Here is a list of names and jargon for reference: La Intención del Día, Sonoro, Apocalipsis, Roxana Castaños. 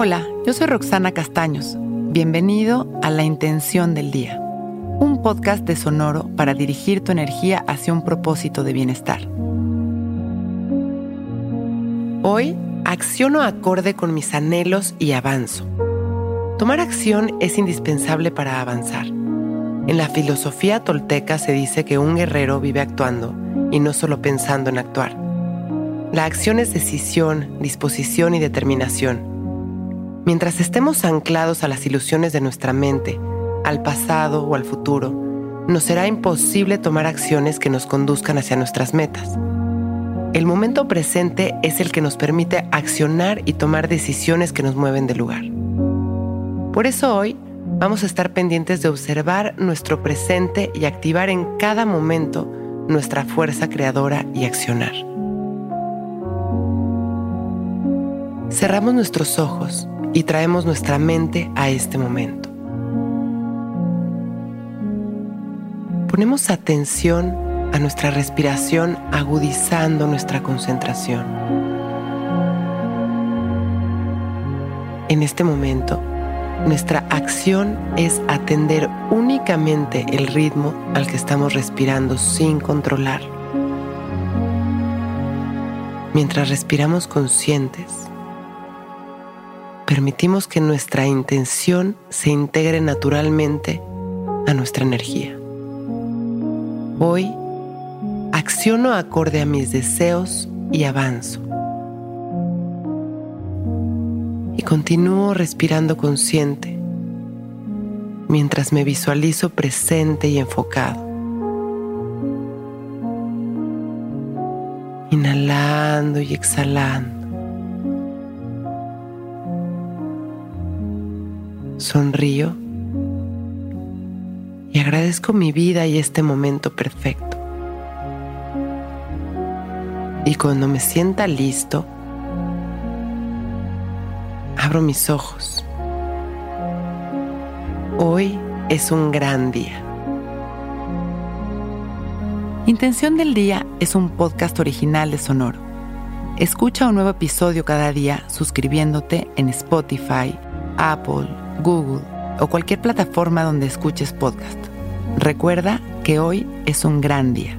Hola, yo soy Roxana Castaños. Bienvenido a La Intención del Día, un podcast de Sonoro para dirigir tu energía hacia un propósito de bienestar. Hoy, acciono acorde con mis anhelos y avanzo. Tomar acción es indispensable para avanzar. En la filosofía tolteca se dice que un guerrero vive actuando y no solo pensando en actuar. La acción es decisión, disposición y determinación. Mientras estemos anclados a las ilusiones de nuestra mente, al pasado o al futuro, nos será imposible tomar acciones que nos conduzcan hacia nuestras metas. El momento presente es el que nos permite accionar y tomar decisiones que nos mueven del lugar. Por eso hoy vamos a estar pendientes de observar nuestro presente y activar en cada momento nuestra fuerza creadora y accionar. Cerramos nuestros ojos y traemos nuestra mente a este momento. Ponemos atención a nuestra respiración, agudizando nuestra concentración. En este momento, nuestra acción es atender únicamente el ritmo al que estamos respirando sin controlarlo. Mientras respiramos conscientes, permitimos que nuestra intención se integre naturalmente a nuestra energía. Hoy, acciono acorde a mis deseos y avanzo. Y continúo respirando consciente, mientras me visualizo presente y enfocado. Inhalando y exhalando. Sonrío y agradezco mi vida y este momento perfecto. Y cuando me sienta listo, abro mis ojos. Hoy es un gran día. Intención del Día es un podcast original de Sonoro. Escucha un nuevo episodio cada día suscribiéndote en Spotify, Apple, Google o cualquier plataforma donde escuches podcast. Recuerda que hoy es un gran día.